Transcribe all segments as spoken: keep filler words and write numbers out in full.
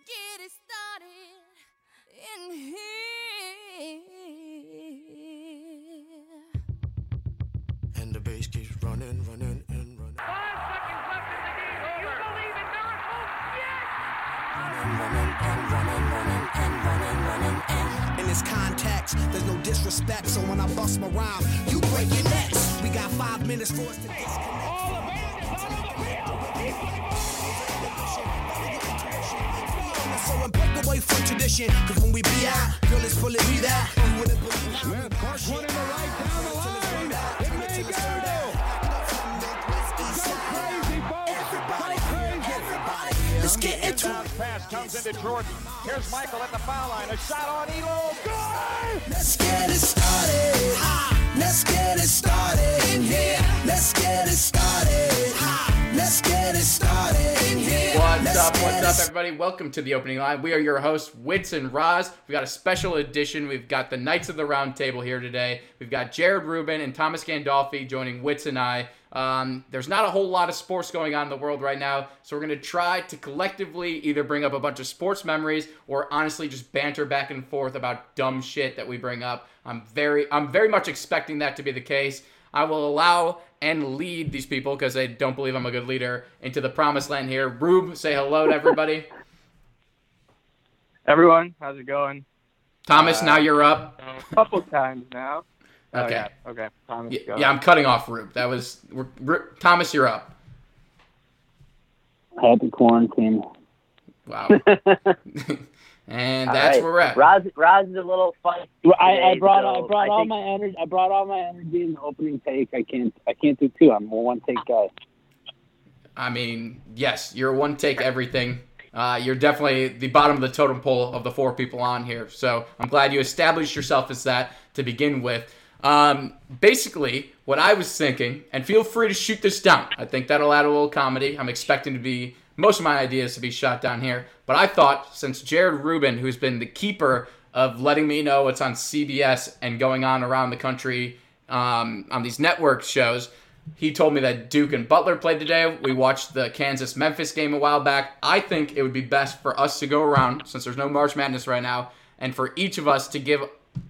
get it started in here. And the bass keeps running, running, and running. Five seconds left in the game. Do you believe in miracles? Yes! Running, running, and running, running, and running, running, and. In this context, there's no disrespect, so when I bust my rhyme, you break your necks. We got five minutes for us to disconnect. Let's get into it. Pass comes into Jordan. Here's Michael at the foul line. A shot on Elo. Good. Let's get it started. Ha. Let's get it started in here. Let's get it started. Ha. Let's get it started in here. What's Let's up? What's up, everybody? Welcome to the Opening Line. We are your hosts, Wits and Roz. We got a special edition. We've got the Knights of the Round Table here today. We've got Jared Rubin and Thomas Gandolfi joining Wits and I. Um, there's not a whole lot of sports going on in the world right now, so we're going to try to collectively either bring up a bunch of sports memories or honestly just banter back and forth about dumb shit that we bring up. I'm very, I'm very much expecting that to be the case. I will allow and lead these people, because they don't believe I'm a good leader, into the promised land here. Rube, say hello to everybody. Everyone, how's it going? Thomas, uh, now you're up. A couple times now. Okay. Oh, yeah. Okay. Thomas, yeah, go. yeah, I'm cutting off Rube. That was we're, Rube, Thomas, you're up. Happy quarantine. Wow. And all that's right. Where we're at. Roz, Roz is a little funny. I, I brought, so I brought I all think... my energy. I brought all my energy in the opening take. I can't, I can't do two. I'm a one take guy. I mean, yes, you're one take everything. Uh, you're definitely the bottom of the totem pole of the four people on here. So I'm glad you established yourself as that to begin with. Um, basically, what I was thinking, and feel free to shoot this down. I think that'll add a little comedy. I'm expecting to be. Most of my ideas to be shot down here, but I thought since Jared Rubin, who's been the keeper of letting me know what's on C B S and going on around the country um, on these network shows, he told me that Duke and Butler played today. We watched the Kansas-Memphis game a while back. I think it would be best for us to go around, since there's no March Madness right now, and for each of us to give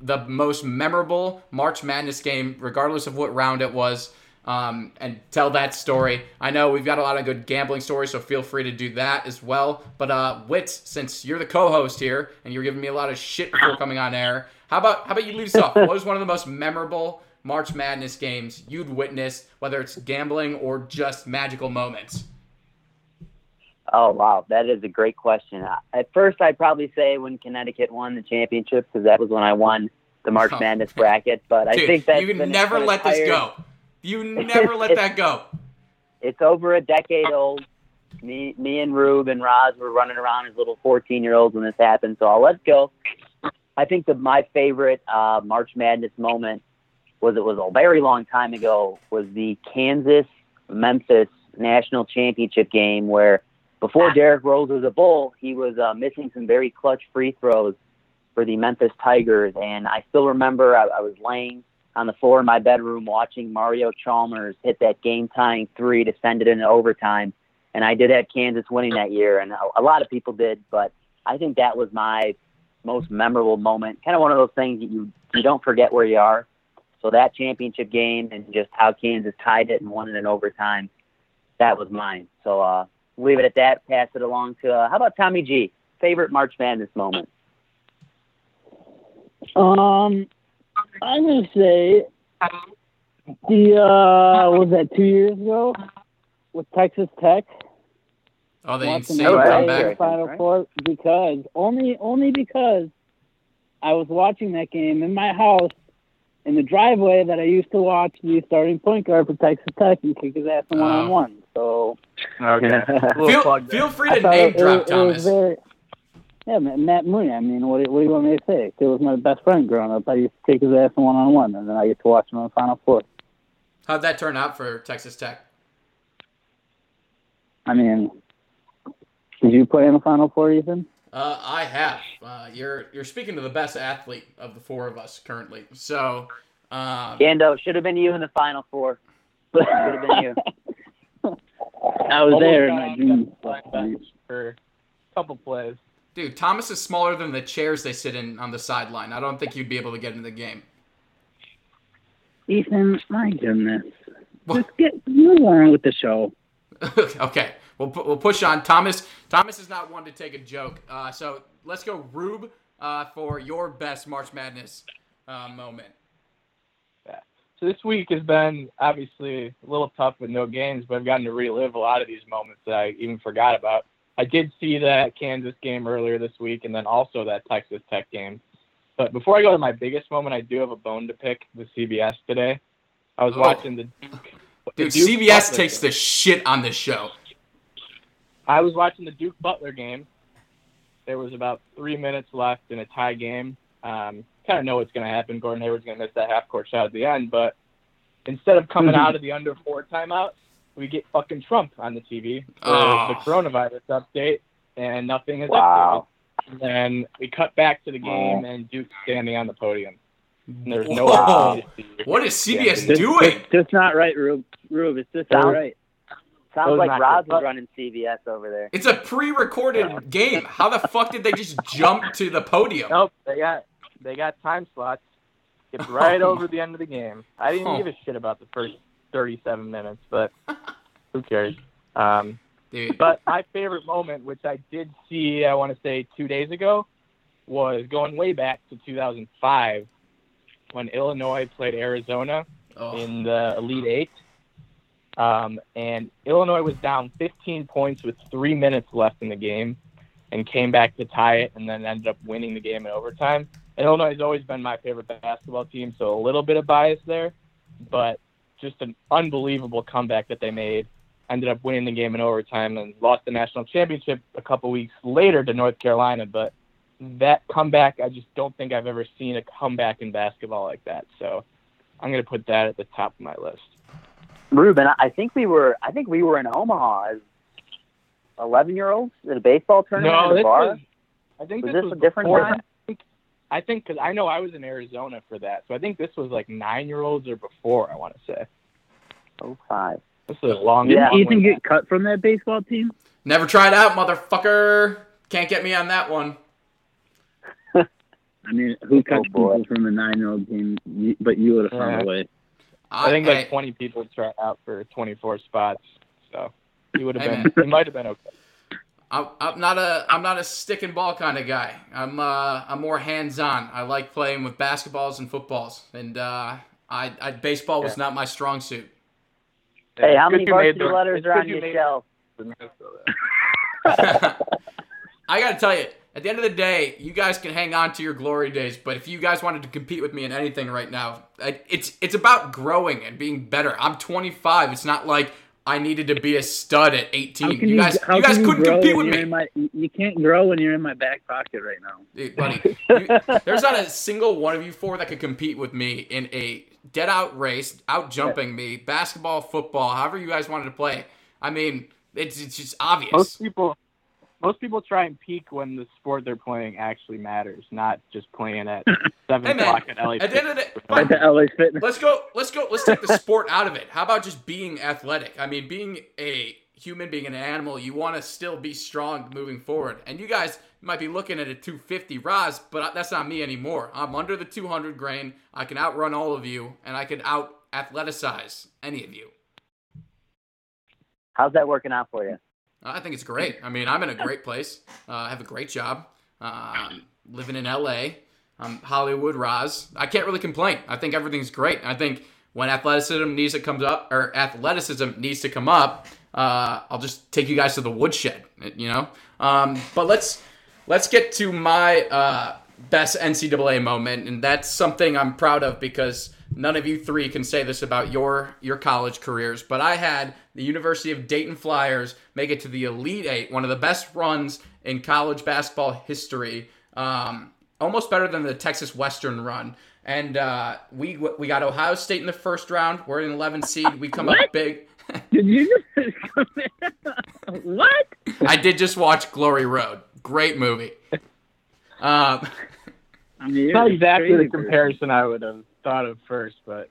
the most memorable March Madness game, regardless of what round it was, Um, and tell that story. I know we've got a lot of good gambling stories, so feel free to do that as well. But uh, Wits, since you're the co-host here and you're giving me a lot of shit before coming on air, how about how about you lead us off? What was one of the most memorable March Madness games you'd witnessed, whether it's gambling or just magical moments? Oh wow, that is a great question. At first, I'd probably say when Connecticut won the championship, because that was when I won the March oh. Madness bracket. But Dude, I think that you can never let tired. this go. You never let that go. It's over a decade old. Me, me and Rube and Roz were running around as little fourteen-year-olds when this happened, so I'll let go. I think that my favorite uh, March Madness moment was, it was a very long time ago, was the Kansas-Memphis National Championship game where before Derek Rose was a Bull, he was uh, missing some very clutch free throws for the Memphis Tigers, and I still remember I, I was laying on the floor in my bedroom watching Mario Chalmers hit that game-tying three to send it into overtime. And I did have Kansas winning that year, and a lot of people did, but I think that was my most memorable moment. Kind of one of those things that you, you don't forget where you are. So that championship game and just how Kansas tied it and won it in overtime, that was mine. So uh, leave it at that, pass it along to, uh, how about Tommy G? Favorite March Madness moment? Um... I'm going to say the, uh, what was that, two years ago with Texas Tech? Oh, the insane comeback. Final Four, because, only, only because I was watching that game in my house in the driveway that I used to watch the starting point guard for Texas Tech and kick his ass in one-on-one. So, okay. feel, feel free to name it, drop, it, Thomas. It very, Yeah, Matt Mooney. I mean, what do, what do you want me to say? It was my best friend growing up. I used to take his ass in one-on-one, and then I get to watch him on the Final Four. How'd that turn out for Texas Tech? I mean, did you play in the Final Four, Ethan? Uh, I have. Uh, you're you're speaking to the best athlete of the four of us currently. So, Um, Gando, should have been you in the Final Four. Should have been you. I was Almost there in my dreams for a couple plays. Dude, Thomas is smaller than the chairs they sit in on the sideline. I don't think you'd be able to get into the game. Ethan, my goodness. What? Just get move on with the show. Okay. We'll we'll push on. Thomas Thomas is not one to take a joke. Uh, so let's go, Rube, uh, for your best March Madness uh, moment. Yeah. So this week has been obviously a little tough with no games, but I've gotten to relive a lot of these moments that I even forgot about. I did see that Kansas game earlier this week, and then also that Texas Tech game. But before I go to my biggest moment, I do have a bone to pick with C B S today. I was oh. watching the Duke. Dude, the Duke C B S Butler takes game. The shit on this show. I was watching the Duke Butler game. There was about three minutes left in a tie game. Um, kind of know what's going to happen. Gordon Hayward's going to miss that half-court shot at the end. But instead of coming mm-hmm. out of the under-four timeout, we get fucking Trump on the T V for oh. the coronavirus update, and nothing is wow. updated. And we cut back to the game, and Duke's standing on the podium. And there's no wow. What is C B S yeah. doing? That's not right, Rube. Rube, it's just not right. Sounds like Rod's running C B S over there. It's a pre-recorded yeah. game. How the fuck did they just jump to the podium? Nope, they got they got time slots. It's right oh. over the end of the game. I didn't oh. give a shit about the first thirty-seven minutes, but who cares? Um, Dude. But my favorite moment, which I did see, I want to say two days ago, was going way back to two thousand five when Illinois played Arizona oh. in the Elite Eight. Um, and Illinois was down fifteen points with three minutes left in the game and came back to tie it and then ended up winning the game in overtime. And Illinois has always been my favorite basketball team, so a little bit of bias there, but just an unbelievable comeback that they made. Ended up winning the game in overtime and lost the national championship a couple weeks later to North Carolina. But that comeback, I just don't think I've ever seen a comeback in basketball like that. So I'm going to put that at the top of my list. Ruben, I think we were I think we were in Omaha as eleven-year-olds at a baseball tournament no, at a bar. Was, I think was this, this was a different before, time? I think because I know I was in Arizona for that. So I think this was like nine-year-olds or before, I want to say. Oh, five. This is a long Did long Ethan get back. Cut from that baseball team? Never tried out, motherfucker. Can't get me on that one. I mean, who cut oh, people from a nine-year-old team? But you would have found a way. I think like twenty people tried out for twenty-four spots, so he would have hey, been. Man. He might have been okay. I'm, I'm not a I'm not a stick and ball kind of guy. I'm uh, I'm more hands on. I like playing with basketballs and footballs, and uh, I, I baseball was yeah. not my strong suit. Hey, yeah, how many varsity letters are on your shelf? I gotta tell you, at the end of the day, you guys can hang on to your glory days, but if you guys wanted to compete with me in anything right now, it's it's about growing and being better. I'm twenty-five. It's not like I needed to be a stud at eighteen. You guys, you, you guys you couldn't compete with me. My, you can't grow when you're in my back pocket right now. Dude, buddy, you, there's not a single one of you four that could compete with me in a dead-out race, out-jumping yeah. me, basketball, football, however you guys wanted to play. I mean, it's it's just obvious. Most people... Most people try and peak when the sport they're playing actually matters, not just playing at seven hey man, o'clock at L A Fitness. At the L A Fitness. Let's go. Let's go. Let's take the sport out of it. How about just being athletic? I mean, being a human, being an animal, you want to still be strong moving forward. And you guys might be looking at a two fifty Roz, but that's not me anymore. I'm under the two hundred grain. I can outrun all of you, and I can out athletize any of you. How's that working out for you? I think it's great. I mean, I'm in a great place. I uh, have a great job. Uh, living in L A. I'm Hollywood Roz. I can't really complain. I think everything's great. I think when athleticism needs to come up, or athleticism needs to come up, uh, I'll just take you guys to the woodshed. You know. Um, but let's let's get to my uh, best N C double A moment, and that's something I'm proud of because none of you three can say this about your your college careers, but I had the University of Dayton Flyers make it to the Elite Eight, one of the best runs in college basketball history, um, almost better than the Texas Western run. And uh, we we got Ohio State in the first round. We're an eleven seed. We come what? Up big. Did you just come in? What? I did just watch Glory Road. Great movie. Um, I mean, that's exactly the comparison I would have thought of first, but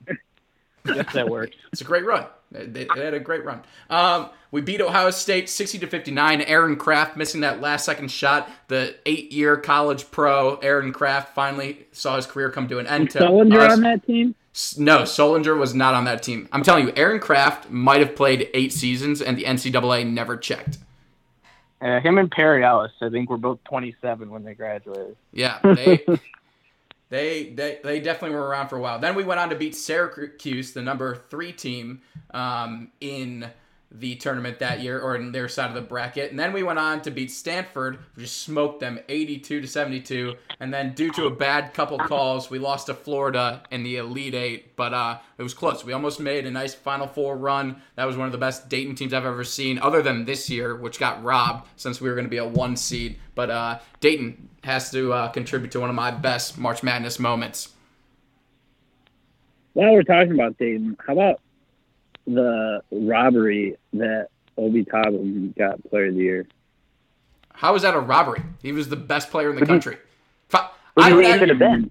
yes, that works. It's a great run. They, they had a great run. Um, we beat Ohio State sixty to fifty-nine. Aaron Craft missing that last second shot. The eight-year college pro Aaron Craft finally saw his career come to an end. Solinger on that team? No, Solinger was not on that team. I'm telling you, Aaron Craft might have played eight seasons, and the N C double A never checked. Uh, him and Perry Ellis, I think, were both twenty-seven when they graduated. Yeah, they... They, they they definitely were around for a while. Then we went on to beat Syracuse, the number three team um, in the tournament that year, or in their side of the bracket. And then we went on to beat Stanford, which just smoked them eighty-two to seventy-two. And then due to a bad couple calls, we lost to Florida in the Elite Eight. But uh, it was close. We almost made a nice Final Four run. That was one of the best Dayton teams I've ever seen, other than this year, which got robbed since we were going to be a one seed. But uh, Dayton has to uh, contribute to one of my best March Madness moments. While we're talking about Dayton, how about the robbery that Obi Toppin got Player of the Year? How is that a robbery? He was the best player in the country. I, I think it could have been.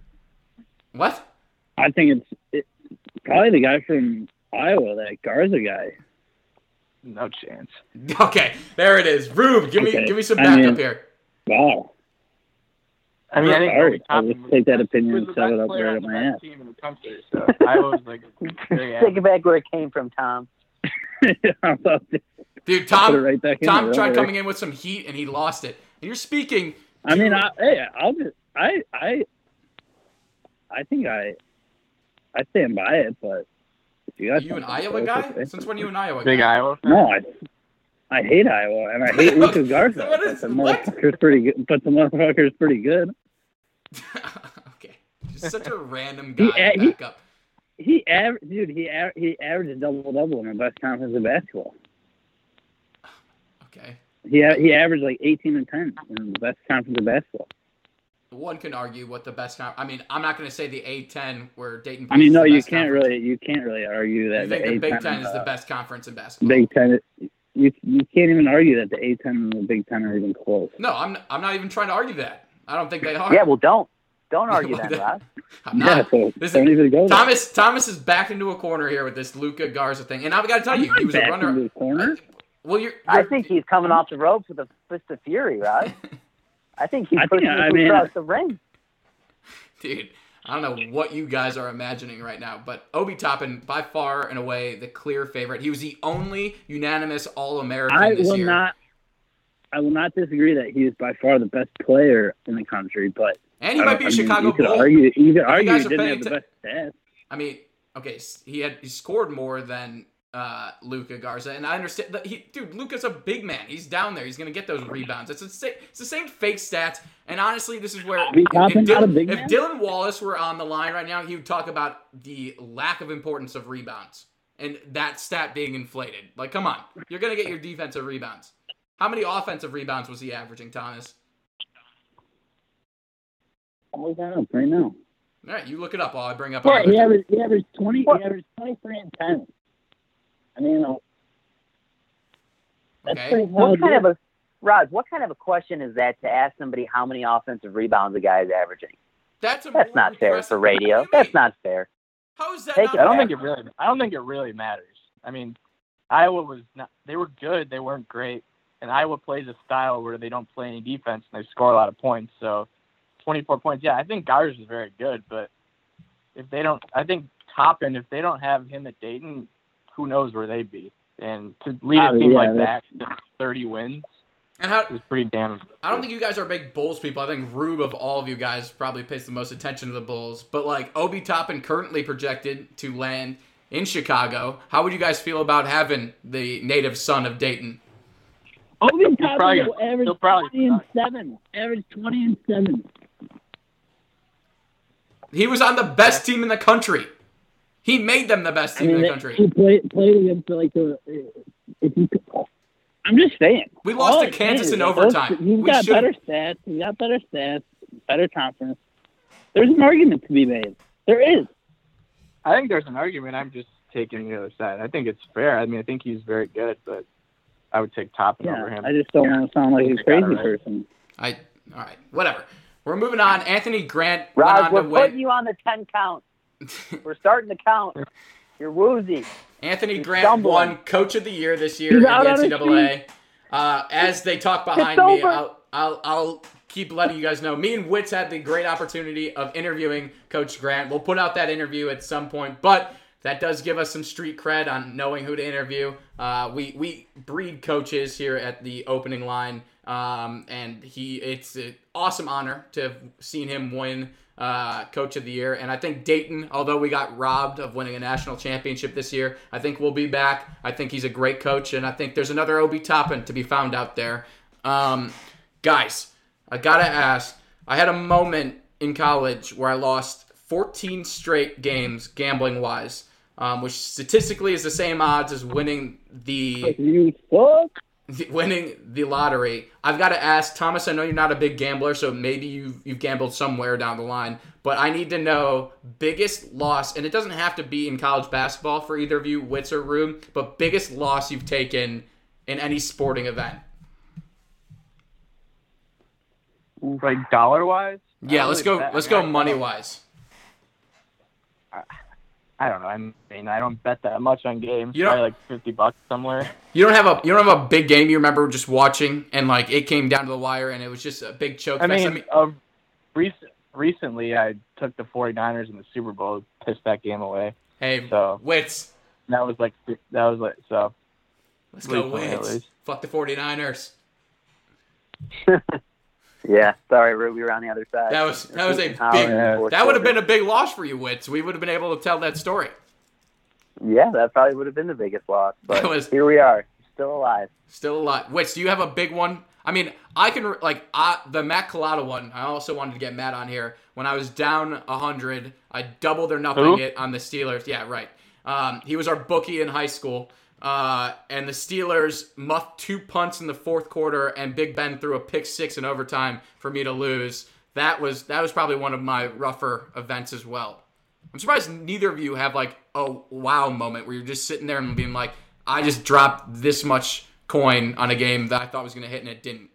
What? I think it's it, probably the guy from Iowa, that Garza guy. No chance. Okay, there it is. Rube, give okay. me give me some backup I mean, here. Wow. I mean, I think Obi Toppin was, take that opinion and sell it up right at my ass. Team in the country, so I was like, take it back where it came from, Tom. yeah, Dude, Tom, right Tom tried right. coming in with some heat and he lost it. And you're speaking. I mean, I, hey, I'll just, I, I, I think I, I stand by it, but you guys. Are you an Iowa guy? Since when are you an Iowa guy? Big Iowa fan? No, I. I hate Iowa, and I hate Luka Garza. What is, but the what? motherfucker's pretty good. But the motherfucker's pretty good. okay, just such a random guy. He, a- back he, up. he aver- dude, he aver- he averaged a double double in our best conference of basketball. Okay. He a- he averaged like eighteen and ten in the best conference of basketball. One can argue what the best. Con- I mean, I'm not going to say the A ten where Dayton. I mean, no, you can't conference. really you can't really argue that. You think the, the Big Ten is uh, the best conference in basketball? Big Ten. Is- You you can't even argue that the A ten and the Big Ten are even close. No, I'm I'm not even trying to argue that. I don't think they are. Yeah, well, don't don't argue well, that, Rob. I'm not. Yeah, so this don't is, even go Thomas there. Thomas is backed into a corner here with this Luka Garza thing, and I've got to tell I'm you, he was a runner. Into the corner? Well, you're, you're, I think he's coming off the ropes with a fist of fury, Rob. I think he's pushing I mean, across the ring. Dude, I don't know what you guys are imagining right now, but Obi Toppin, by far and away, the clear favorite. He was the only unanimous All-American I this will year. Not, I will not disagree that he is by far the best player in the country, but... And he might be a I Chicago mean, you Bull. Could argue, you could argue you he didn't have the t- best stats. I mean, okay, he had he scored more than uh, Luka Garza, and I understand... That he, dude, Luka's a big man. He's down there. He's going to get those rebounds. It's, a, it's the same fake stats... And honestly, this is where if Dylan, if Dylan Wallace were on the line right now, he would talk about the lack of importance of rebounds and that stat being inflated. Like, come on. You're going to get your defensive rebounds. How many offensive rebounds was he averaging, Thomas? All that up right now. All right, you look it up while I bring up. Yeah, he averaged, he averaged twenty. What? He averaged twenty-three and ten. I mean, that's okay. pretty what kind of a Rod, what kind of a question is that to ask somebody how many offensive rebounds a guy is averaging? That's, a That's not fair for radio. That's not fair. How is that Take not fair? I don't think it really I don't think it really matters. I mean, Iowa was not they were good, they weren't great. And Iowa plays a style where they don't play any defense and they score a lot of points. So twenty-four points. Yeah, I think Garza is very good, but if they don't I think Toppin, if they don't have him at Dayton, who knows where they'd be. And to lead a oh, team yeah, like that to thirty wins. And how, it was pretty damn. I don't think you guys are big Bulls people. I think Rube of all of you guys probably pays the most attention to the Bulls. But like Obi Toppin currently projected to land in Chicago. How would you guys feel about having the native son of Dayton? Obi Toppin probably, will average twenty and seven. Average twenty and seven. He was on the best team in the country. He made them the best team I mean, in the country. He played played against like the. If he could, I'm just saying. We lost All to Kansas in overtime. He's we got should. better stats. He's got better stats, better confidence. There's an argument to be made. There is. I think there's an argument. I'm just taking the other side. I think it's fair. I mean, I think he's very good, but I would take Toppin yeah, over him. I just don't yeah. want to sound like he's a crazy right. person. I All right. Whatever. We're moving on. Anthony Grant Rob, went on we're to win. Putting you on the ten count. We're starting to count. You're woozy. Anthony You're Grant stumbling. won Coach of the Year this year He's in the N C double A. Uh, as they talk behind me, I'll, I'll I'll keep letting you guys know. Me and Witz had the great opportunity of interviewing Coach Grant. We'll put out that interview at some point, but that does give us some street cred on knowing who to interview. Uh, we we breed coaches here at the opening line, um, and he it's an awesome honor to have seen him win uh, Coach of the Year. And I think Dayton, although we got robbed of winning a national championship this year, I think we'll be back. I think he's a great coach, and I think there's another Obi Toppin to be found out there. Um, guys, I gotta ask, I had a moment in college where I lost fourteen straight games gambling-wise. Um, which statistically is the same odds as winning the, the winning the lottery. I've got to ask, Thomas, I know you're not a big gambler, so maybe you've, you've gambled somewhere down the line, but I need to know biggest loss, and it doesn't have to be in college basketball for either of you, Witz or Room, but biggest loss you've taken in any sporting event. Like dollar-wise? Yeah, let's go, let's go money-wise. Uh, I don't know. I mean, I don't bet that much on games. You don't, probably like fifty bucks somewhere. You don't have a you don't have a big game you remember just watching and like it came down to the wire and it was just a big choke. I mean, I mean um, recent, recently I took the 49ers in the Super Bowl, pissed that game away. Hey, so Wits. That was like that was like so. Let's go Wits. Fuck the 49ers. Yeah, sorry, Rube, we were on the other side. That was that was a big oh, yeah. that would have been a big loss for you, Witz. We would have been able to tell that story. Yeah, that probably would have been the biggest loss. But was, here we are, still alive. Still alive, Witz. Do you have a big one? I mean, I can like I, the Matt Colado one. I also wanted to get Matt on here when I was down a hundred. I doubled or nothing Who? it on the Steelers. Yeah, right. Um, he was our bookie in high school. Uh, and the Steelers muffed two punts in the fourth quarter, and Big Ben threw a pick six in overtime for me to lose. That was that was probably one of my rougher events as well. I'm surprised neither of you have like a wow moment where you're just sitting there and being like, I just dropped this much coin on a game that I thought was going to hit and it didn't.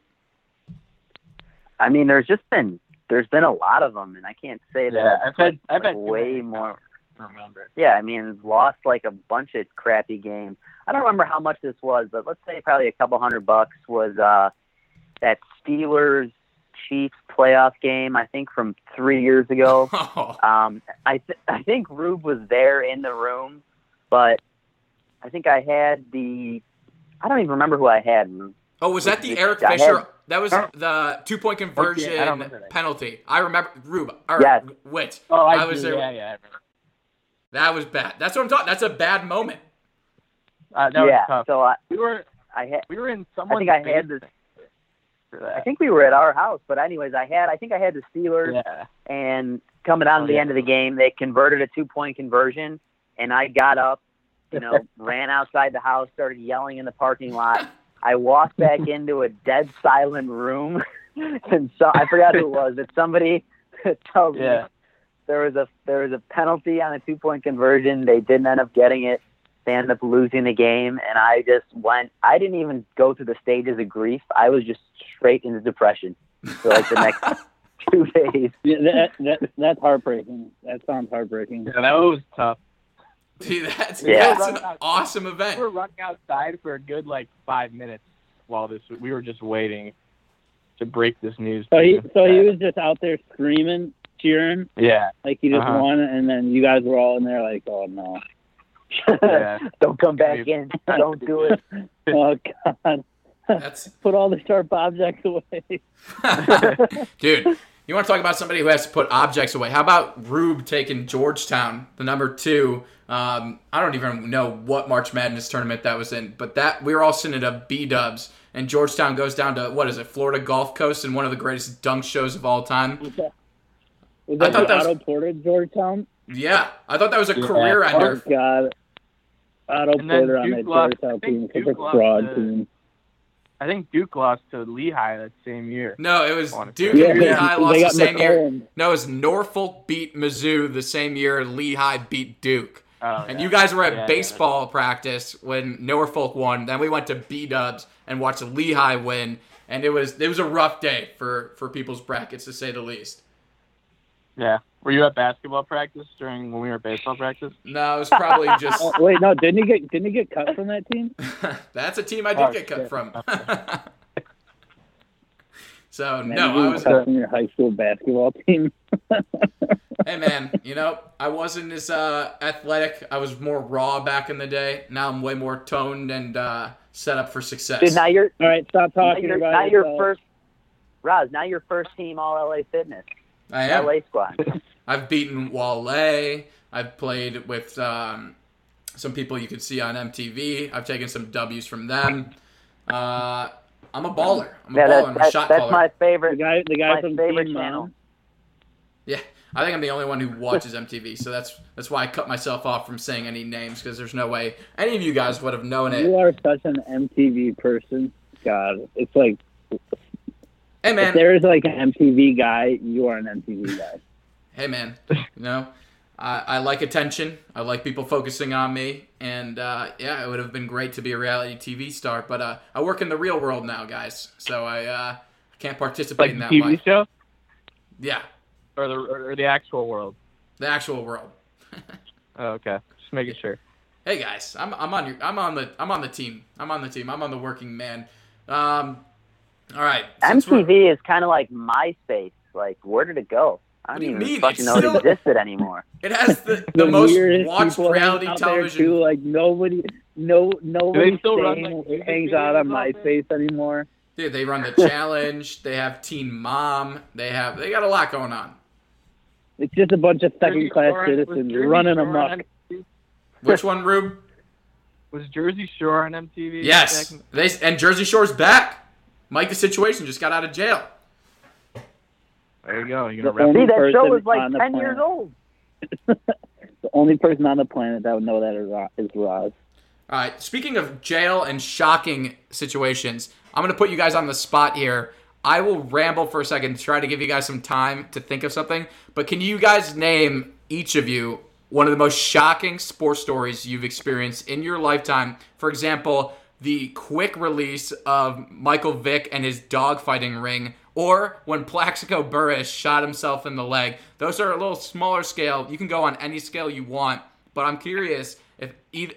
I mean, there's just been there's been a lot of them, and I can't say that. Yeah, I've had I've had way more. Remember. Yeah, I mean, lost like a bunch of crappy games. I don't remember how much this was, but let's say probably a couple hundred bucks was uh, that Steelers-Chiefs playoff game, I think, from three years ago. Oh. Um, I th- I think Rube was there in the room, but I think I had the – I don't even remember who I had. Oh, was that the Eric I Fisher? Had, that was the two-point conversion I that. penalty. I remember – Rube, or yes. Witz. Oh, I, I was do. there. Yeah, yeah, I remember. That was bad. That's what I'm talking. That's a bad moment. Uh, that yeah. Was tough. So I, we were, I had, we were in someone's. I think I had this. I think we were at our house, but anyways, I had. I think I had the Steelers, yeah. and coming out oh, at the yeah. end of the game, they converted a two-point conversion, and I got up, you know, ran outside the house, started yelling in the parking lot. I walked back into a dead silent room, and so I forgot who it was. That somebody told yeah. me. There was a there was a penalty on a two point conversion. They didn't end up getting it. They ended up losing the game, and I just went. I didn't even go through the stages of grief. I was just straight into depression for like the next two days. Yeah, that, that that's heartbreaking. That sounds heartbreaking. Yeah, that was tough. Dude, that's yeah. that's an awesome event. We were running outside for a good like five minutes while this we were just waiting to break this news. So he so he was just out there screaming. Cheering, yeah, like you just uh-huh. won, and then you guys were all in there like, oh no, yeah. don't come back in, don't do it. Oh god, that's put all the sharp objects away, dude. You want to talk about somebody who has to put objects away? How about Rube taking Georgetown, the number two? Um, I don't even know what March Madness tournament that was in, but that we were all sitting at B Dubs. And Georgetown goes down to what is it, Florida Gulf Coast, and one of the greatest dunk shows of all time. Okay. Was that I thought that Otto was, Porter Georgetown? Yeah, I thought that was a yeah. career ender. Oh God, Otto Porter on that Georgetown team, it's a fraud team. I think Duke lost to Lehigh that same year. No, it was Duke and yeah, Lehigh they, lost they the same McCollum. year. No, it was Norfolk beat Mizzou the same year. Lehigh beat Duke, oh, and yeah. you guys were at yeah, baseball yeah. practice when Norfolk won. Then we went to B Dubs and watched Lehigh win, and it was it was a rough day for for people's brackets to say the least. Yeah. Were you at basketball practice during when we were at baseball practice? No, it was probably just. Oh, wait, no, didn't he get didn't he get cut from that team? That's a team I did oh, get cut shit. from. So man, no, I was cut from your high school basketball team. Hey man, you know I wasn't as uh, athletic. I was more raw back in the day. Now I'm way more toned and uh, set up for success. Dude, now you're all right. Stop talking now about now it. Your first, Roz. Now your first team All L A Fitness. I am. L A squad. I've beaten Wale. I've played with um, some people you could see on M T V. I've taken some W's from them. Uh, I'm a baller. I'm a yeah, baller. That, I'm a that, shot that's caller. That's my favorite. The guy, the guy my from favorite Team channel. Mom. Yeah, I think I'm the only one who watches M T V, so that's that's why I cut myself off from saying any names because there's no way any of you guys would have known it. You are such an M T V person. God, it's like. Hey man, if there is like an M T V guy, you are an M T V guy. Hey man, you know, I, I like attention. I like people focusing on me, and uh, yeah, it would have been great to be a reality T V star. But uh, I work in the real world now, guys, so I uh, can't participate like in that. T V life. Show? Yeah, or the or the actual world. The actual world. Oh, okay, just making sure. Hey guys, I'm I'm on your I'm on the I'm on the team. I'm on the team. I'm on the working man. Um. All right. M T V is kind of like MySpace. Like, where did it go? I don't do even mean? fucking it's know still, it existed anymore. It has the, the, the most watched reality television. Too, like nobody, no, nobody still staying, run, like, hangs out on MySpace anymore. Dude, they run the challenge. They have Teen Mom. They have they got a lot going on. It's just a bunch of second class citizens running amok. Which one, Rube? Was Jersey Shore on M T V? Yes, they and Jersey Shore's back. Mike the Situation just got out of jail. There you go. You're the only that person show was like ten years old. The only person on the planet that would know that is Roz. All right. Speaking of jail and shocking situations, I'm going to put you guys on the spot here. I will ramble for a second to try to give you guys some time to think of something. But can you guys name, each of you, one of the most shocking sports stories you've experienced in your lifetime? For example, the quick release of Michael Vick and his dogfighting ring, or when Plaxico Burris shot himself in the leg. Those are a little smaller scale. You can go on any scale you want, but I'm curious if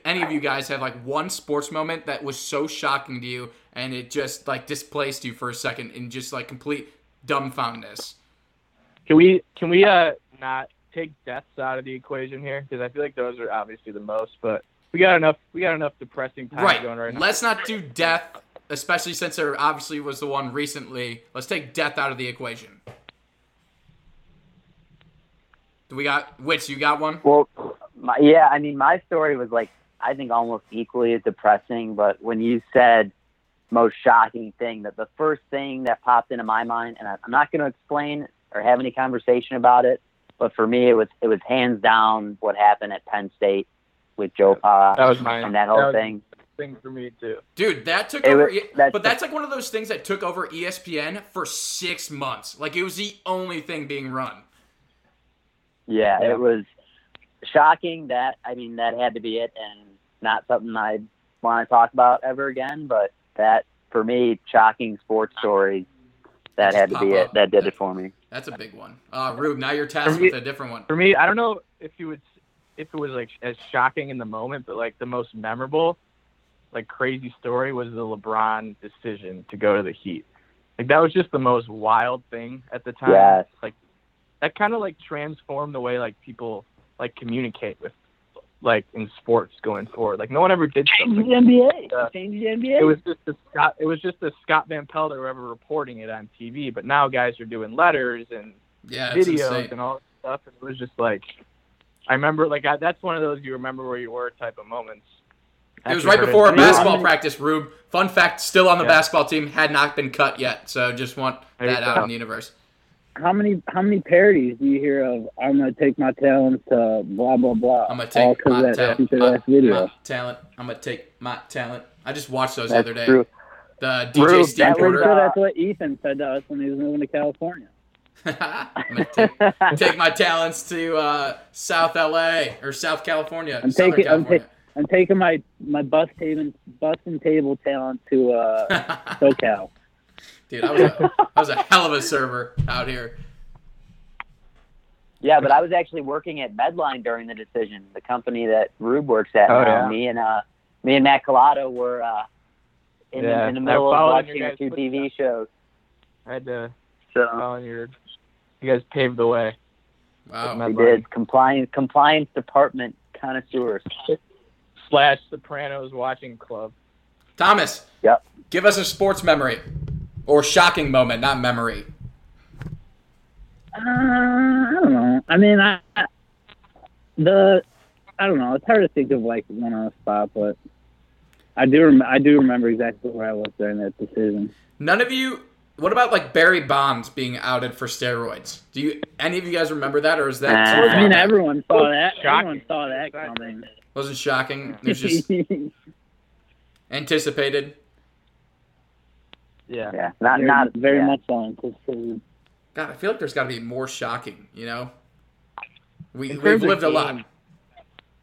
any of you guys have like one sports moment that was so shocking to you and it just like displaced you for a second in just like complete dumbfoundedness. Can we can we uh, not take deaths out of the equation here? Because I feel like those are obviously the most, but We got enough. We got enough depressing time right. going right now. Let's not do death, especially since there obviously was the one recently. Let's take death out of the equation. Do we got Witz? You got one? Well, my, yeah. I mean, my story was like I think almost equally as depressing. But when you said most shocking thing, that the first thing that popped into my mind, and I'm not going to explain or have any conversation about it, but for me, it was it was hands down what happened at Penn State with Joe Pop and that whole that was thing. Thing for me too, dude. That took it over, was, that's but that's like one of those things that took over E S P N for six months. Like it was the only thing being run. Yeah, yeah. It was shocking that I mean that had to be it, and not something I want to talk about ever again. But that for me, shocking sports story that had to be up. it. That did that, it for me. That's a big one. Uh, Rube, now you're tasked me, with a different one. For me, I don't know if you would. If it was like as shocking in the moment, but like the most memorable, like crazy story was the LeBron decision to go to the Heat. Like that was just the most wild thing at the time. Yes. Like that kind of like transformed the way like people like communicate with like in sports going forward. Like no one ever did change the N B A. Like change the N B A. It was just the Scott. It was just the Scott Van Pelt or ever reporting it on T V. But now guys are doing letters and yeah, videos and all that stuff. And it was just like. I remember, like, I, that's one of those you remember where you were type of moments. It was right before a basketball practice, Rube. Fun fact, still on the yeah. basketball team, had not been cut yet. So just want there that out go. in the universe. How many how many parodies do you hear of, I'm going to take my talent to blah, blah, blah? I'm going to take my, that, talent, my, video. my talent. I'm going to take my talent. I just watched those that's the other day. True. The D J Rube, Steve Porter. Uh, that's what Ethan said to us when he was moving to California. I'm gonna take, take my talents to uh, South L A or South California. I'm taking, California. I'm, ta- I'm taking my my bus table, bus and table talent to uh, SoCal. Dude, I was a, I was a hell of a server out here. Yeah, but I was actually working at Medline during the decision, the company that Rube works at. Oh, yeah. Me and uh, me and Matt Colado were uh, in, yeah, the, in the middle of watching two T V shows. I had to so, follow your. You guys paved the way. Wow, we did. Compliance, compliance department connoisseurs slash Sopranos watching club. Thomas. Yep. Give us a sports memory or shocking moment, not memory. Uh, I don't know. I mean, I, I the I don't know. It's hard to think of like one on the spot, but I do rem- I do remember exactly where I was during that decision. None of you. What about like Barry Bonds being outed for steroids? Do you any of you guys remember that, or is that? Uh, I mean, everyone saw that. Shocking. Everyone saw that coming. Wasn't shocking. It was just anticipated. Yeah. Yeah. Not very, not very yeah. much so anticipated. God, I feel like there's got to be more shocking, you know? We, we've lived games, a lot.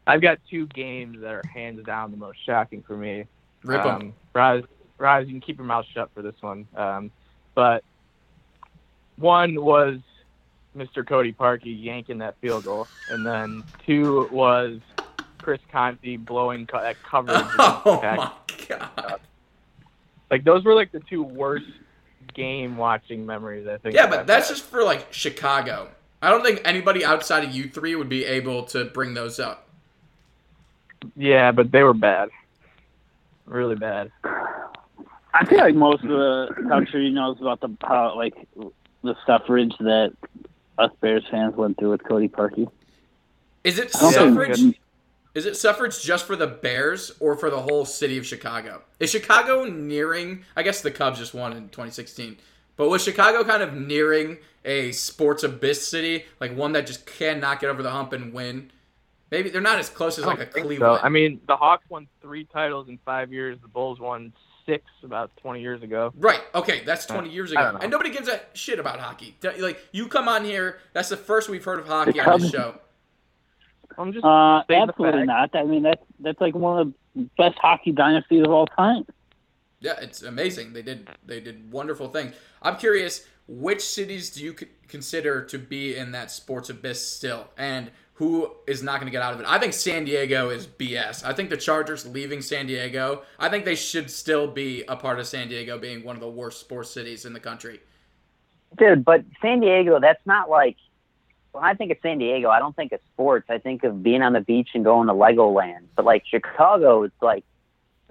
I've got two games that are hands down the most shocking for me. Rip them. Um, Roz, Roz, you can keep your mouth shut for this one. Um, but one was Mister Cody Parkey yanking that field goal. And then two was Chris Conte blowing co- that coverage. Oh, my God. Like, those were, like, the two worst game watching memories, I think. Yeah, but that's just for like Chicago. I don't think anybody outside of you three would be able to bring those up. Yeah, but they were bad. Really bad. I feel like most of the country knows about the how, like the suffrage that us Bears fans went through with Cody Parkey. Is it suffrage? Is it suffrage just for the Bears or for the whole city of Chicago? Is Chicago nearing, I guess the Cubs just won in twenty sixteen, but was Chicago kind of nearing a sports abyss city, like one that just cannot get over the hump and win? Maybe they're not as close as like a Cleveland. So. I mean, the Hawks won three titles in five years. The Bulls won six about twenty years ago. Right. Okay, that's twenty years ago. And nobody gives a shit about hockey. Like, you come on here, that's the first we've heard of hockey the on this show. I'm just uh, absolutely not. I mean, that's that's like one of the best hockey dynasties of all time. Yeah, it's amazing. They did they did wonderful things. I'm curious, which cities do you consider to be in that sports abyss still, and who is not going to get out of it? I think San Diego is B S. I think the Chargers leaving San Diego. I think they should still be a part of San Diego being one of the worst sports cities in the country. Dude, but San Diego, that's not like. When I think of San Diego, I don't think of sports. I think of being on the beach and going to Legoland. But, like, Chicago is, like,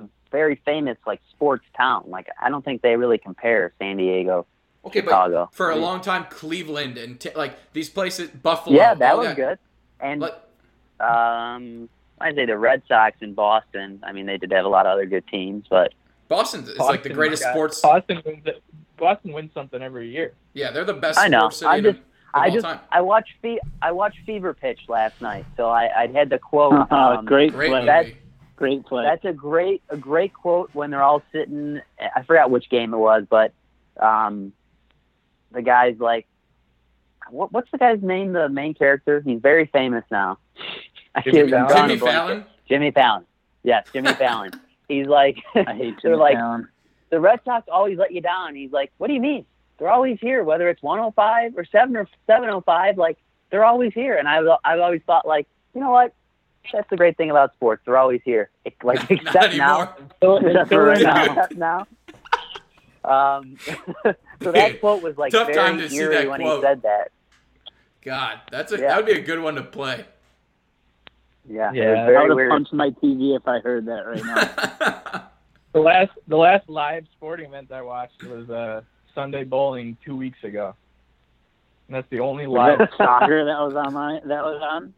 a very famous, like, sports town. Like, I don't think they really compare San Diego to okay, Chicago. But for a long time, Cleveland and, t- like, these places, Buffalo. Yeah, that was got, good. And like, um, I'd say the Red Sox in Boston. I mean, they did have a lot of other good teams, but. Boston is, Boston, like, the greatest sports. Boston wins, it. Boston wins something every year. Yeah, they're the best I know. sports city I just, in I just time. I watched Fe- I watched Fever Pitch last night, so I I had the quote. Um, great great play. That's, great play. That's a great a great quote when they're all sitting. I forgot which game it was, but um, the guy's like, what, what's the guy's name? The main character. He's very famous now. I Jimmy, can't Jimmy Fallon. Jimmy Fallon. Yes, Jimmy Fallon. He's like, I hate they're Jimmy like, Fallon. The Red Sox always let you down. He's like, what do you mean? They're always here, whether it's one oh five or seven or seven oh five. Like, they're always here. And I've, I've always thought, like, you know what? That's the great thing about sports. They're always here. It, like, except now. Except for right now. Except now. Um, so that quote was, like, tough very to eerie when quote. He said that. God, that's a, yeah. that would be a good one to play. Yeah. yeah I would have punched my T V if I heard that right now. the last The last live sporting event I watched was... Uh, Sunday bowling two weeks ago. And that's the only live soccer that was on my that was on.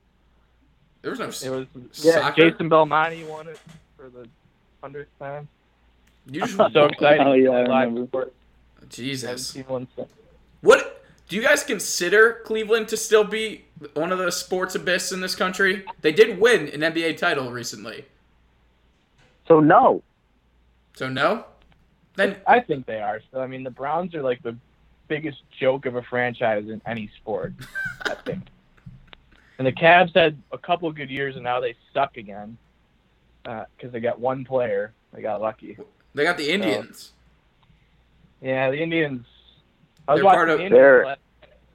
There was no s- it was yeah, soccer. Jason Belmonte won it for the hundredth time. You just so excited. Oh, yeah, live sport. Jesus. What do you guys consider Cleveland to still be one of the sports abyss in this country? They did win an N B A title recently. So no. So no? Then, I think they are. So I mean, the Browns are like the biggest joke of a franchise in any sport, I think. And the Cavs had a couple of good years, and now they suck again because uh, they got one player. They got lucky. They got the Indians. So, yeah, the Indians. I was They're watching part of the Indians.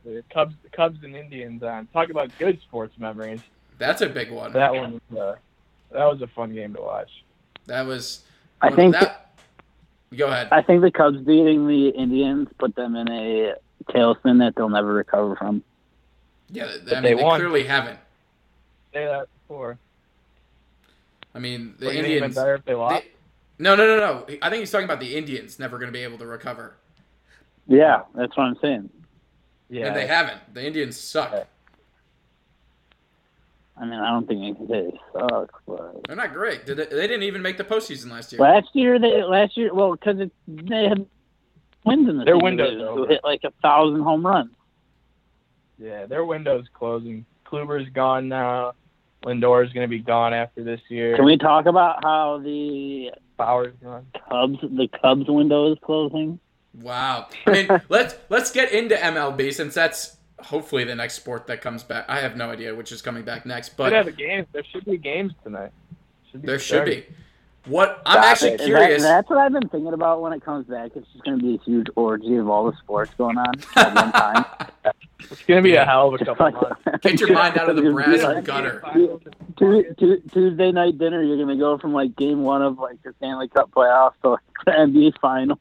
the Cubs, the Cubs and Indians on. Talk about good sports memories. That's a big one. That one was uh, that was a fun game to watch. That was. I think. That, go ahead. I think the Cubs beating the Indians put them in a tailspin that they'll never recover from. Yeah, I mean, they, they clearly haven't. Say that before. I mean, the Indians. Even better if they lost? They, no, no, no, no. I think he's talking about the Indians never going to be able to recover. Yeah, that's what I'm saying. Yeah, and they haven't. The Indians suck. Yeah. I mean, I don't think they suck, but they're not great. Did they, they didn't even make the postseason last year. Last year, they last year, well, because they had wins in the their window. They hit like a thousand home runs. Yeah, their window's closing. Kluber's gone now. Lindor is going to be gone after this year. Can we talk about how the Bauer's gone? Cubs, the Cubs window is closing. Wow. I mean, let's let's get into M L B since that's hopefully the next sport that comes back. I have no idea which is coming back next, but have a game. There should be games tonight. Should be there should be. What I'm Stop actually it. curious. That, that's what I've been thinking about when it comes back. It's just going to be a huge orgy of all the sports going on at one time. It's going to be yeah. a hell of a couple months. Get your mind out of the brass gutter. Tuesday night dinner, you're going to go from like game one of like the Stanley Cup playoffs to like the N B A Finals.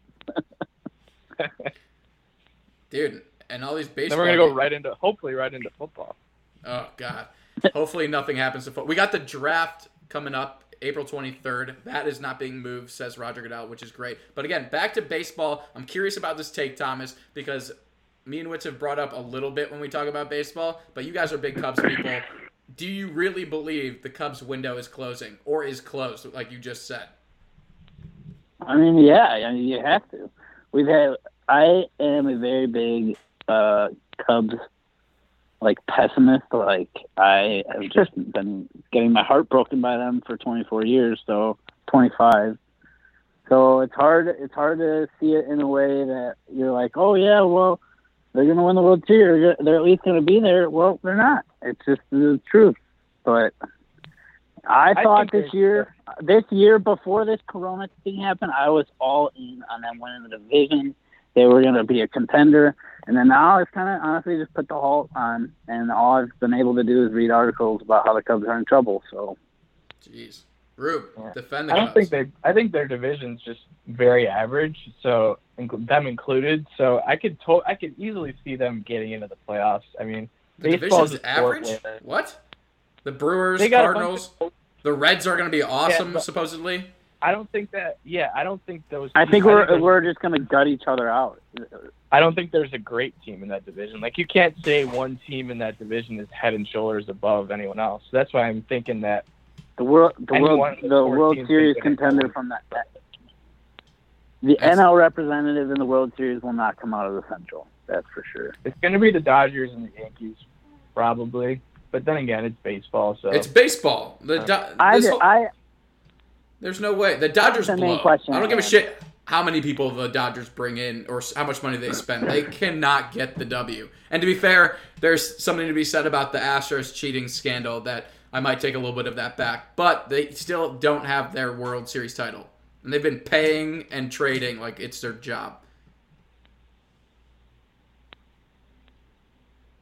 Dude, and all these baseball. Then we're gonna go right into hopefully right into football. Oh God! Hopefully nothing happens to football. We got the draft coming up April twenty-third. That is not being moved, says Roger Goodell, which is great. But again, back to baseball. I'm curious about this take, Thomas, because me and Witz have brought up a little bit when we talk about baseball. But you guys are big Cubs people. Do you really believe the Cubs window is closing or is closed, like you just said? I mean, yeah, I mean, you have to. We've had. I am a very big uh, Cubs like pessimist. Like I have just been getting my heart broken by them for twenty-four years, so twenty-five. So it's hard. It's hard to see it in a way that you're like, oh yeah, well they're gonna win the World Series. They're at least gonna be there. Well, they're not. It's just the truth. But I, I thought this year, good. this year before this Corona thing happened, I was all in on them winning the division. They were going to be a contender. And then now it's kind of honestly just put the halt on. And all I've been able to do is read articles about how the Cubs are in trouble. So, Jeez. Rube, yeah. defend the I don't Cubs. Think they, I think their division's just very average, so them included. So I could to, I could easily see them getting into the playoffs. I mean, the division's average? What? The Brewers, Cardinals, of- the Reds are going to be awesome, yeah, but- supposedly. I don't think that. Yeah, I don't think those. I think we're we're just gonna gut each other out. I don't think there's a great team in that division. Like you can't say one team in that division is head and shoulders above anyone else. So that's why I'm thinking that the world, the world, the, the World Series contender from that, that the that's, N L representative in the World Series will not come out of the Central. That's for sure. It's gonna be the Dodgers and the Yankees, probably. But then again, it's baseball. So it's baseball. The Do- I. Whole- I There's no way. The Dodgers the blow. Question, I don't give a shit how many people the Dodgers bring in or how much money they spend. They cannot get the W. And to be fair, there's something to be said about the Astros cheating scandal that I might take a little bit of that back. But they still don't have their World Series title. And they've been paying and trading like it's their job.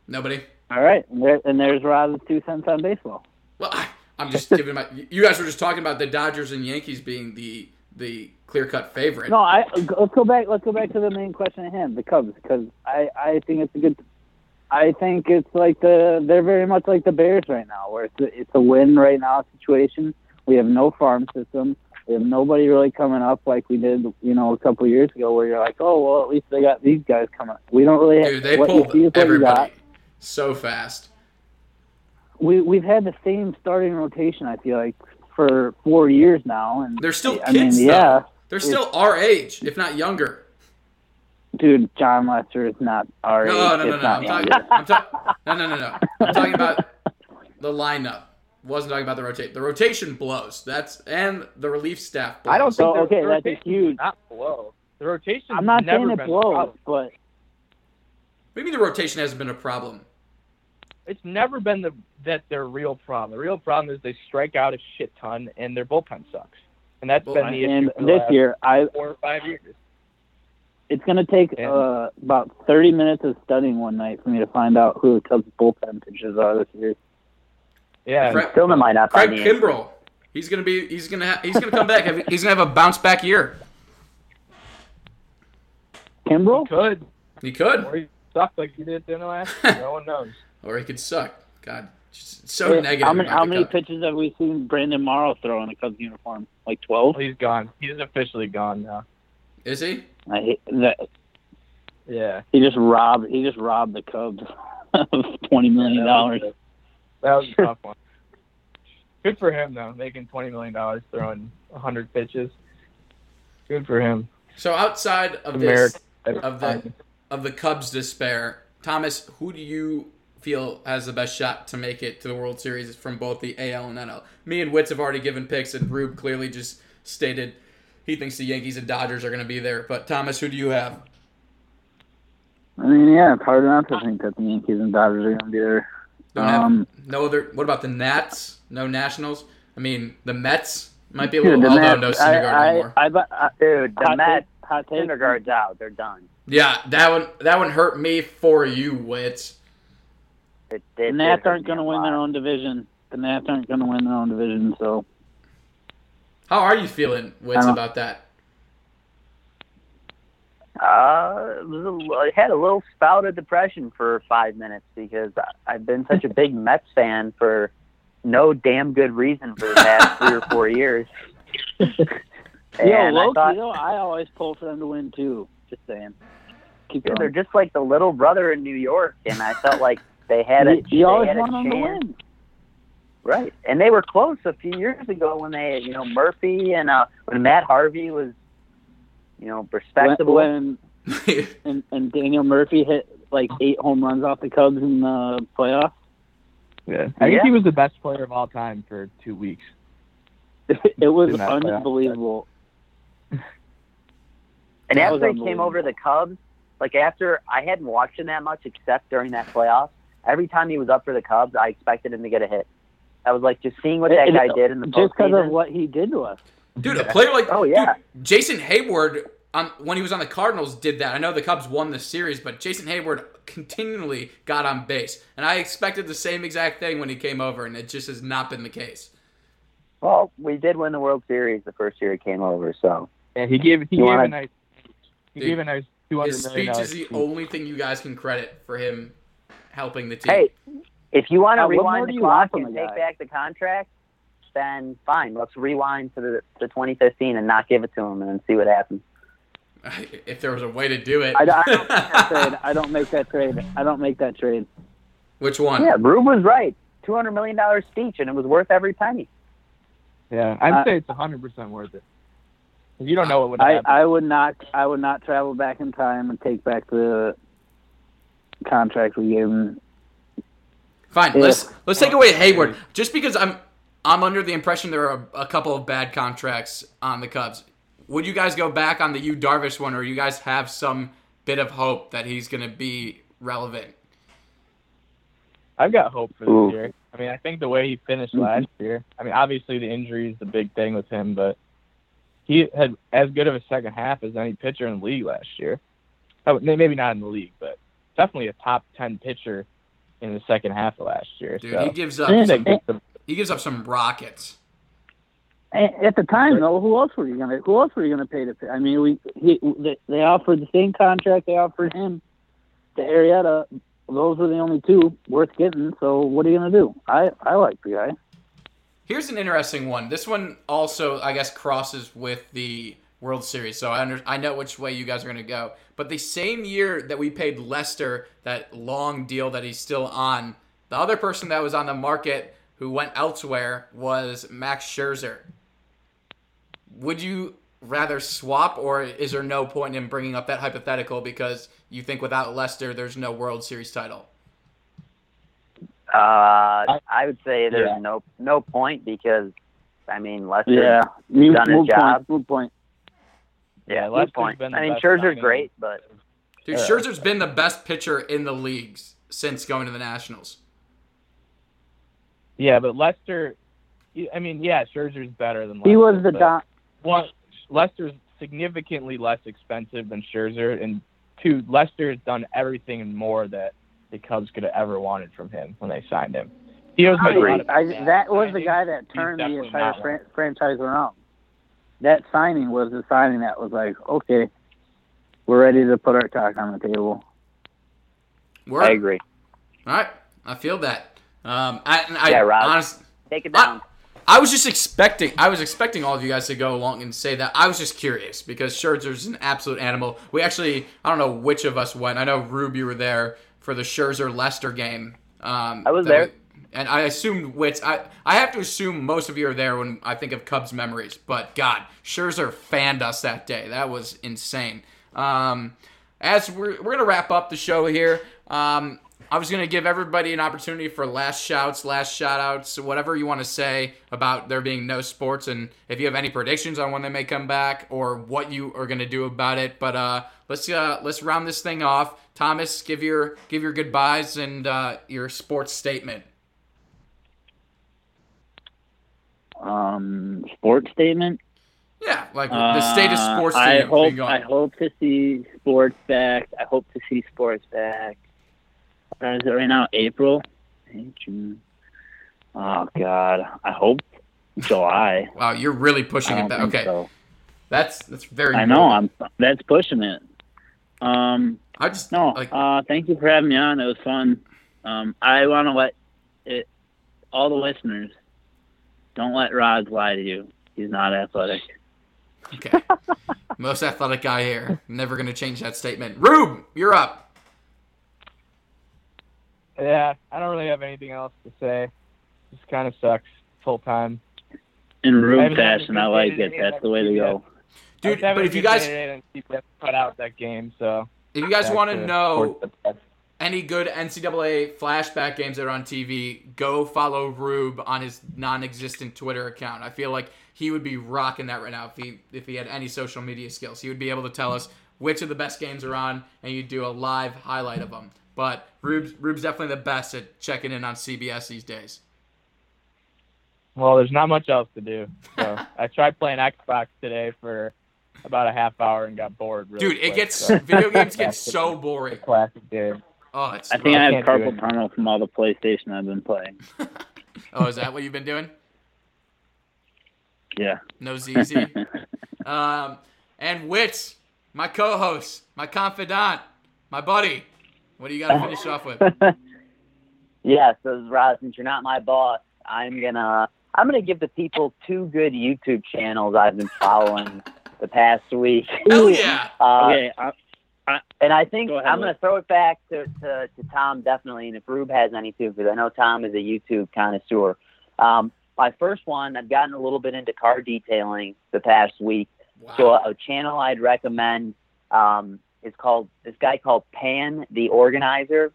Nobody? All right. And there's Rob's two cents on baseball. Well, I... I'm just giving my. You guys were just talking about the Dodgers and Yankees being the the clear cut favorite. No, I let's go back. Let's go back to the main question at hand, the Cubs, because I, I think it's a good. I think it's like the they're very much like the Bears right now, where it's a, it's a win right now situation. We have no farm system. We have nobody really coming up like we did, you know, a couple of years ago, where you're like, oh well, at least they got these guys coming. We don't really have. Dude, they what pulled you see everybody so fast. We, we've had the same starting rotation, I feel like, for four years now. And they're still I kids, mean, though. Yeah, they're still our age, if not younger. Dude, John Lester is not our no, age. No, no, no, no. I'm talking, I'm ta- no, no, no, no. I'm talking about the lineup. Wasn't talking about the rotation. The rotation blows. That's and the relief staff blows. I don't think so, okay, that's a huge. Not blow. The rotation I'm not never saying it been blows, but. Maybe the rotation hasn't been a problem. It's never been the that their real problem. The real problem is they strike out a shit ton, and their bullpen sucks. And that's well, been the issue for the last year, I, four or five years. It's going to take uh, about thirty minutes of studying one night for me to find out who the Cubs' bullpen pitchers are this year. Yeah, Craig, still might not. Craig Kimbrell. He's going to be. He's going to. Ha- he's going to come back. He's going to have a bounce back year. Kimbrell he could. He could. Or he sucked like he did in the last year. No one knows. Or he could suck. God, just so yeah, negative. How many, how many pitches have we seen Brandon Morrow throw in a Cubs uniform? Like twelve. He's gone. He's officially gone now. Is he? I hate that. Yeah. He just robbed. He just robbed the Cubs of twenty million dollars. Yeah, that was a tough one. Good for him, though, making twenty million dollars, throwing one hundred pitches. Good for him. So outside of America, this, of the, of the Cubs' despair, Thomas, who do you feel has the best shot to make it to the World Series from both the A L and N L? Me and Witz have already given picks, and Rube clearly just stated he thinks the Yankees and Dodgers are going to be there. But, Thomas, who do you have? I mean, yeah, it's hard enough to think that the Yankees and Dodgers are going to be there. Don't have, um, no other. What about the Nats? No Nationals. I mean, the Mets might be a little. Although no Syndergaard anymore. I, I, I, dude, the Mets. Syndergaard's out. They're done. Yeah, that one. That one hurt me for you, Witz. It, it, the Nats aren't going to win their own division. The Nats aren't going to win their own division. So, how are you feeling, Witz, about that? Uh, it was a, I had a little spout of depression for five minutes because I've been such a big Mets fan for no damn good reason for the past three or four years. And yo, low, I, thought, yo, I always pull for them to win too. Just saying. Keep yeah, they're just like the little brother in New York, and I felt like they had a, you, you they had a chance. To win. Right, and they were close a few years ago when they, you know, Murphy and uh, when Matt Harvey was. You know, respectable. When, when, and, and Daniel Murphy hit, like, eight home runs off the Cubs in the playoffs. Yeah. I think yeah. he was the best player of all time for two weeks. It was unbelievable. Playoff. And that after he came over to the Cubs, like, after I hadn't watched him that much except during that playoff, every time he was up for the Cubs, I expected him to get a hit. I was like, just seeing what that it, guy it, did in the postseason. Just because of what he did to us. Dude, a player like oh, yeah. dude, Jason Hayward, um, when he was on the Cardinals, did that. I know the Cubs won the series, but Jason Hayward continually got on base. And I expected the same exact thing when he came over, and it just has not been the case. Well, we did win the World Series the first year he came over, so. Yeah, he gave, he gave wanna, a nice he dude, gave a nice two hundred million dollars. His speech is the only thing you guys can credit for him helping the team. Hey, if you want to rewind the clock and take guy? back the contract, then fine, let's rewind to the to twenty fifteen and not give it to him and see what happens. If there was a way to do it. I, I, don't, make I don't make that trade. I don't make that trade. Which one? Yeah, Rube was right. two hundred million dollars speech, and it was worth every penny. Yeah, I'd uh, say it's one hundred percent worth it. You don't know what would happen. I, I, would not, I would not travel back in time and take back the contract we gave him. Fine, yeah. let's, let's take away Hayward. Just because I'm... I'm under the impression there are a, a couple of bad contracts on the Cubs. Would you guys go back on the Yu Darvish one, or you guys have some bit of hope that he's going to be relevant? I've got hope for this Ooh. year. I mean, I think the way he finished last year, I mean, obviously the injury is the big thing with him, but he had as good of a second half as any pitcher in the league last year. Oh, maybe not in the league, but definitely a top ten pitcher in the second half of last year. Dude, so. he gives up some- He gives up some rockets. At the time, though, who else were you gonna? Who else were you gonna pay to pay? I mean, we he, they offered the same contract they offered him to Arrieta. Those were the only two worth getting. So what are you gonna do? I, I like the guy. Here's an interesting one. This one also, I guess, crosses with the World Series. So I under, I know which way you guys are gonna go. But the same year that we paid Lester that long deal that he's still on, the other person that was on the market who went elsewhere was Max Scherzer. Would you rather swap, or is there no point in bringing up that hypothetical because you think without Lester there's no World Series title? Uh, I would say there's yeah. no no point because, I mean, Lester's yeah. done his job. Point, good point. Yeah, last point. I mean, Scherzer's great, but... Dude, yeah. Scherzer's been the best pitcher in the leagues since going to the Nationals. Yeah, but Lester, I mean, yeah, Scherzer's better than Lester. He was the dom- Lester's significantly less expensive than Scherzer, and two, Lester has done everything and more that the Cubs could have ever wanted from him when they signed him. He was I agree. I, that was signing. The guy that turned the entire fran- franchise around. That signing was the signing that was like, okay, we're ready to put our talk on the table. Word. I agree. All right, I feel that. Um, I, I, yeah, Rob. Honestly, take it down. I, I was just expecting. I was expecting all of you guys to go along and say that. I was just curious because Scherzer's an absolute animal. We actually, I don't know which of us went. I know Rube, you were there for the Scherzer Lester game. Um, I was there. We, And I assumed Wits. I, I have to assume most of you are there when I think of Cubs memories. But, God, Scherzer fanned us that day. That was insane. Um, as we're, we're going to wrap up the show here, um, I was going to give everybody an opportunity for last shouts, last shout-outs, whatever you want to say about there being no sports. And if you have any predictions on when they may come back or what you are going to do about it. But uh, let's uh, let's round this thing off. Thomas, give your, give your goodbyes and uh, your sports statement. Um, sports statement? Yeah, like uh, the state of sports. I hope, I hope to see sports back. I hope to see sports back. Where is it right now? April? June. Oh, God. I hope July. Wow, you're really pushing it back. Okay. So. That's that's very I know. I'm, that's pushing it. Um, I just no. Like, uh, thank you for having me on. It was fun. Um, I want to let it, all the listeners, don't let Rod lie to you. He's not athletic. Okay. Most athletic guy here. Never going to change that statement. Rube, you're up. Yeah, I don't really have anything else to say. This kind of sucks full time. In Rube fashion, I like it. That's the way to go. Dude, but if you guys put out that game, so if you guys want to know any good N C double A flashback games that are on T V, go follow Rube on his non-existent Twitter account. I feel like he would be rocking that right now if he if he had any social media skills. He would be able to tell us which of the best games are on, and you do a live highlight of them. But Rube's, Rube's definitely the best at checking in on C B S these days. Well, there's not much else to do. So I tried playing Xbox today for about a half hour and got bored really Dude, it quick, gets so. Video games get so boring. Classic dude. Oh, it's I think I have carpal tunnel from all the PlayStation I've been playing. Oh, is that what you've been doing? Yeah. No Z Z. um, and Witz, my co-host, my confidant, my buddy. What do you got to finish off with? Yeah, so Rod, since you're not my boss, I'm gonna I'm gonna give the people two good YouTube channels I've been following the past week. Hell yeah! uh, okay. I'm, I, and I think go ahead, I'm going to throw it back to, to, to Tom, definitely, and if Rube has any too, because I know Tom is a YouTube connoisseur. Um, my first one, I've gotten a little bit into car detailing the past week. Wow. So a, a channel I'd recommend um, is called, this guy called Pan the Organizer.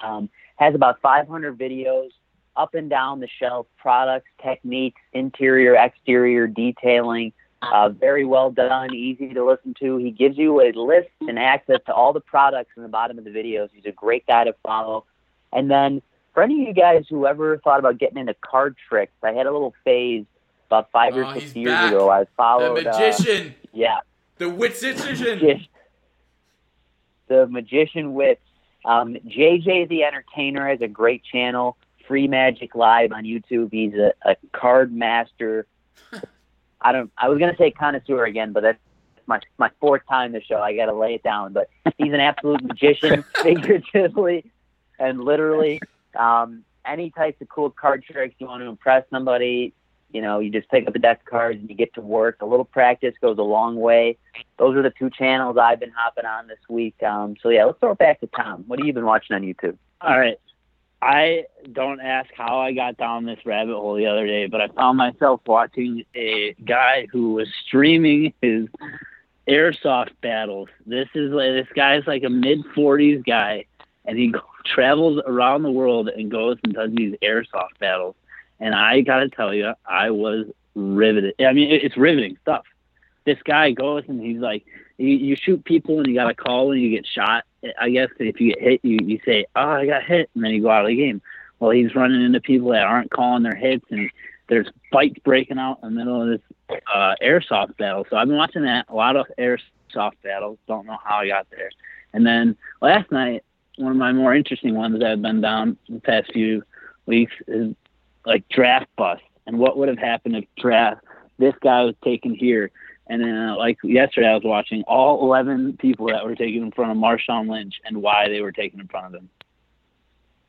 Um, has about five hundred videos, up and down the shelf, products, techniques, interior, exterior, detailing. Uh, very well done, easy to listen to. He gives you a list and access to all the products in the bottom of the videos. He's a great guy to follow. And then for any of you guys who ever thought about getting into card tricks, I had a little phase about five oh, or six years back. ago. I followed the magician. Uh, yeah, the Wits magician. The magician Wits. Um, J J the Entertainer has a great channel, Free Magic Live on YouTube. He's a, a card master. I don't. I was gonna say connoisseur again, but that's my my fourth time this show. I gotta lay it down. But he's an absolute magician, figuratively and literally. Um, any types of cool card tricks you want to impress somebody, you know, you just pick up a deck of cards and you get to work. A little practice goes a long way. Those are the two channels I've been hopping on this week. Um, so yeah, let's throw it back to Tom. What have you been watching on YouTube? All right. I don't ask how I got down this rabbit hole the other day, but I found myself watching a guy who was streaming his airsoft battles. This is like, this guy's like a mid-forties guy, and he travels around the world and goes and does these airsoft battles. And I got to tell you, I was riveted. I mean, it's riveting stuff. This guy goes and he's like, you, you shoot people and you got a call and you get shot. I guess if you get hit, you, you say, oh, I got hit, and then you go out of the game. Well, he's running into people that aren't calling their hits, and There's fights breaking out in the middle of this uh, airsoft battle. So I've been watching that, a lot of airsoft battles. Don't know how I got there. And then last night, one of my more interesting ones that I've been down the past few weeks is like draft bust. And what would have happened if draft this guy was taken here? And then uh, like yesterday, I was watching all eleven people that were taken in front of Marshawn Lynch and why they were taken in front of him.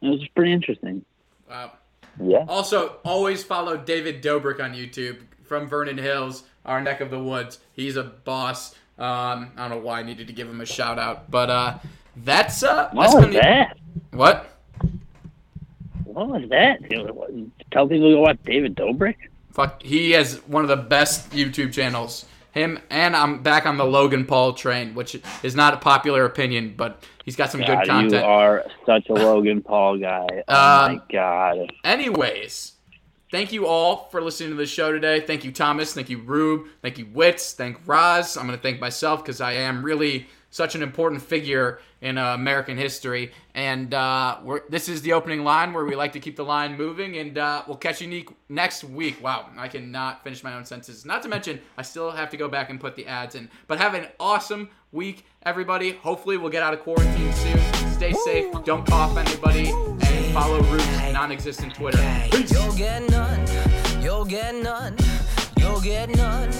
It was just pretty interesting. Wow. Yeah. Also, always follow David Dobrik on YouTube from Vernon Hills, our neck of the woods. He's a boss. Um, I don't know why I needed to give him a shout out, but uh, that's uh. What that's was that? Be... What? What was that? Tell people to watch David Dobrik. Fuck, he has one of the best YouTube channels. Him and I'm back on the Logan Paul train, which is not a popular opinion, but he's got some god, good content. You are such a Logan Paul guy. Oh, uh, my God. Anyways, thank you all for listening to the show today. Thank you, Thomas. Thank you, Rube. Thank you, Witz. Thank Roz. I'm going to thank myself because I am really such an important figure in uh, American history. And uh, we're, this is the opening line where we like to keep the line moving, and uh, we'll catch you ne- next week. Wow, I cannot finish my own sentences. Not to mention, I still have to go back and put the ads in. But have an awesome week, everybody. Hopefully we'll get out of quarantine soon. Stay safe. Don't cough anybody. And follow Rube's non-existent Twitter. Peace. You'll get none. You'll get none. You'll get none.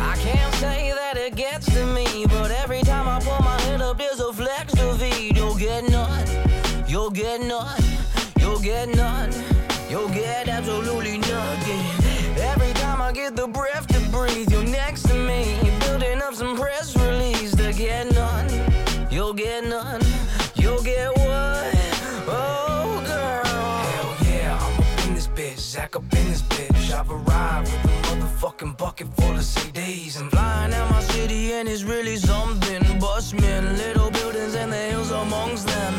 I can't say that it gets to me, but every time I pull my head up, there's a flex to feed. You'll get none, you'll get none, you'll get none, you'll get absolutely nothing. Every time I get the breath to breathe, you're next to me, building up some press release. To get none, you'll get none, you'll get what? Oh, girl. Hell yeah, I'm up in this bitch, Zach up in this bitch, I've arrived with the fucking bucket full of C Ds. I'm flying out my city and it's really something. Bushmen, little buildings and the hills amongst them.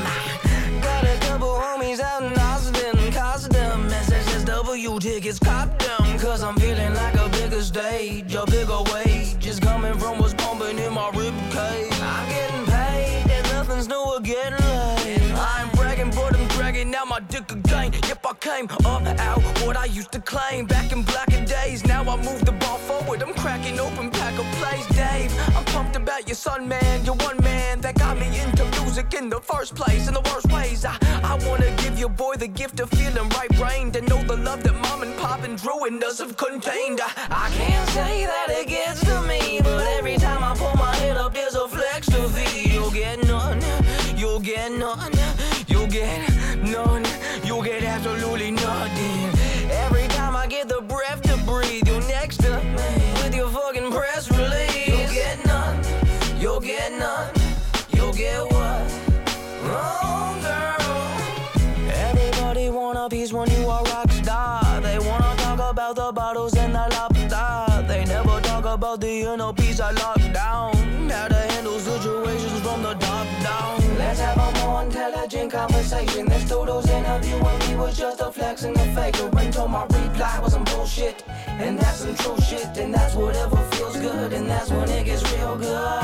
Got a couple homies out in Austin, cost them S S S W tickets, cop them. Cause I'm feeling like a bigger stage, a bigger wage. Just coming from what's pumping in my ribcage. I'm getting paid and nothing's new again. Now my dick again, yep I came up out what I used to claim back in blacker days. Now I move the ball forward, I'm cracking open pack of plays. Dave, I'm pumped about your son man, your one man that got me into music in the first place. In the worst ways, I, I wanna give your boy the gift of feeling right brained and know the love that mom and pop and Drew and us have contained. I, I can't say that it gets to me, but every time I pull my head up there's a flex to feed. You'll get none, you'll get none, you'll get none, you get absolutely nothing. Every time I get the breath to breathe, you're next to me with your fucking press release. You'll get none, you'll get none, you'll get what? Wrong, girl. Everybody want a piece when you are rock star. They wanna talk about the bottles and the lobster. They never talk about the inner piece I locked down. How to handle situations from the top down. Let's have a more intelligent conversation. Let's do those interviews when we was just a flex and a faker. When told my reply was some bullshit, and that's some true shit, and that's whatever feels good, and that's when it gets real good.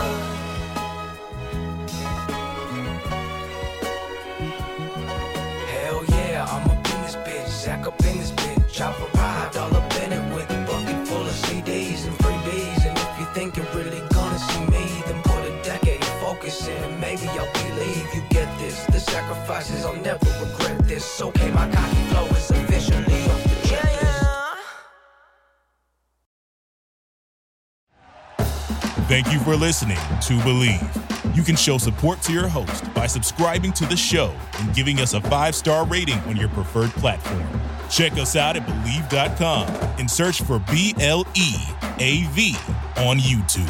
Hell yeah, I'm up in this bitch, Zach up in this bitch. I've arrived all up in it with a bucket full of C Ds and freebies. And if you think you're really gonna see me, then put a decade of focus in and maybe I'll believe you get this. The sacrifices, I'll never regret this. Okay, my cocky flow is officially off the track. Yeah, yeah. Thank you for listening to Believe. You can show support to your host by subscribing to the show and giving us a five-star rating on your preferred platform. Check us out at Believe dot com and search for B L E A V on YouTube.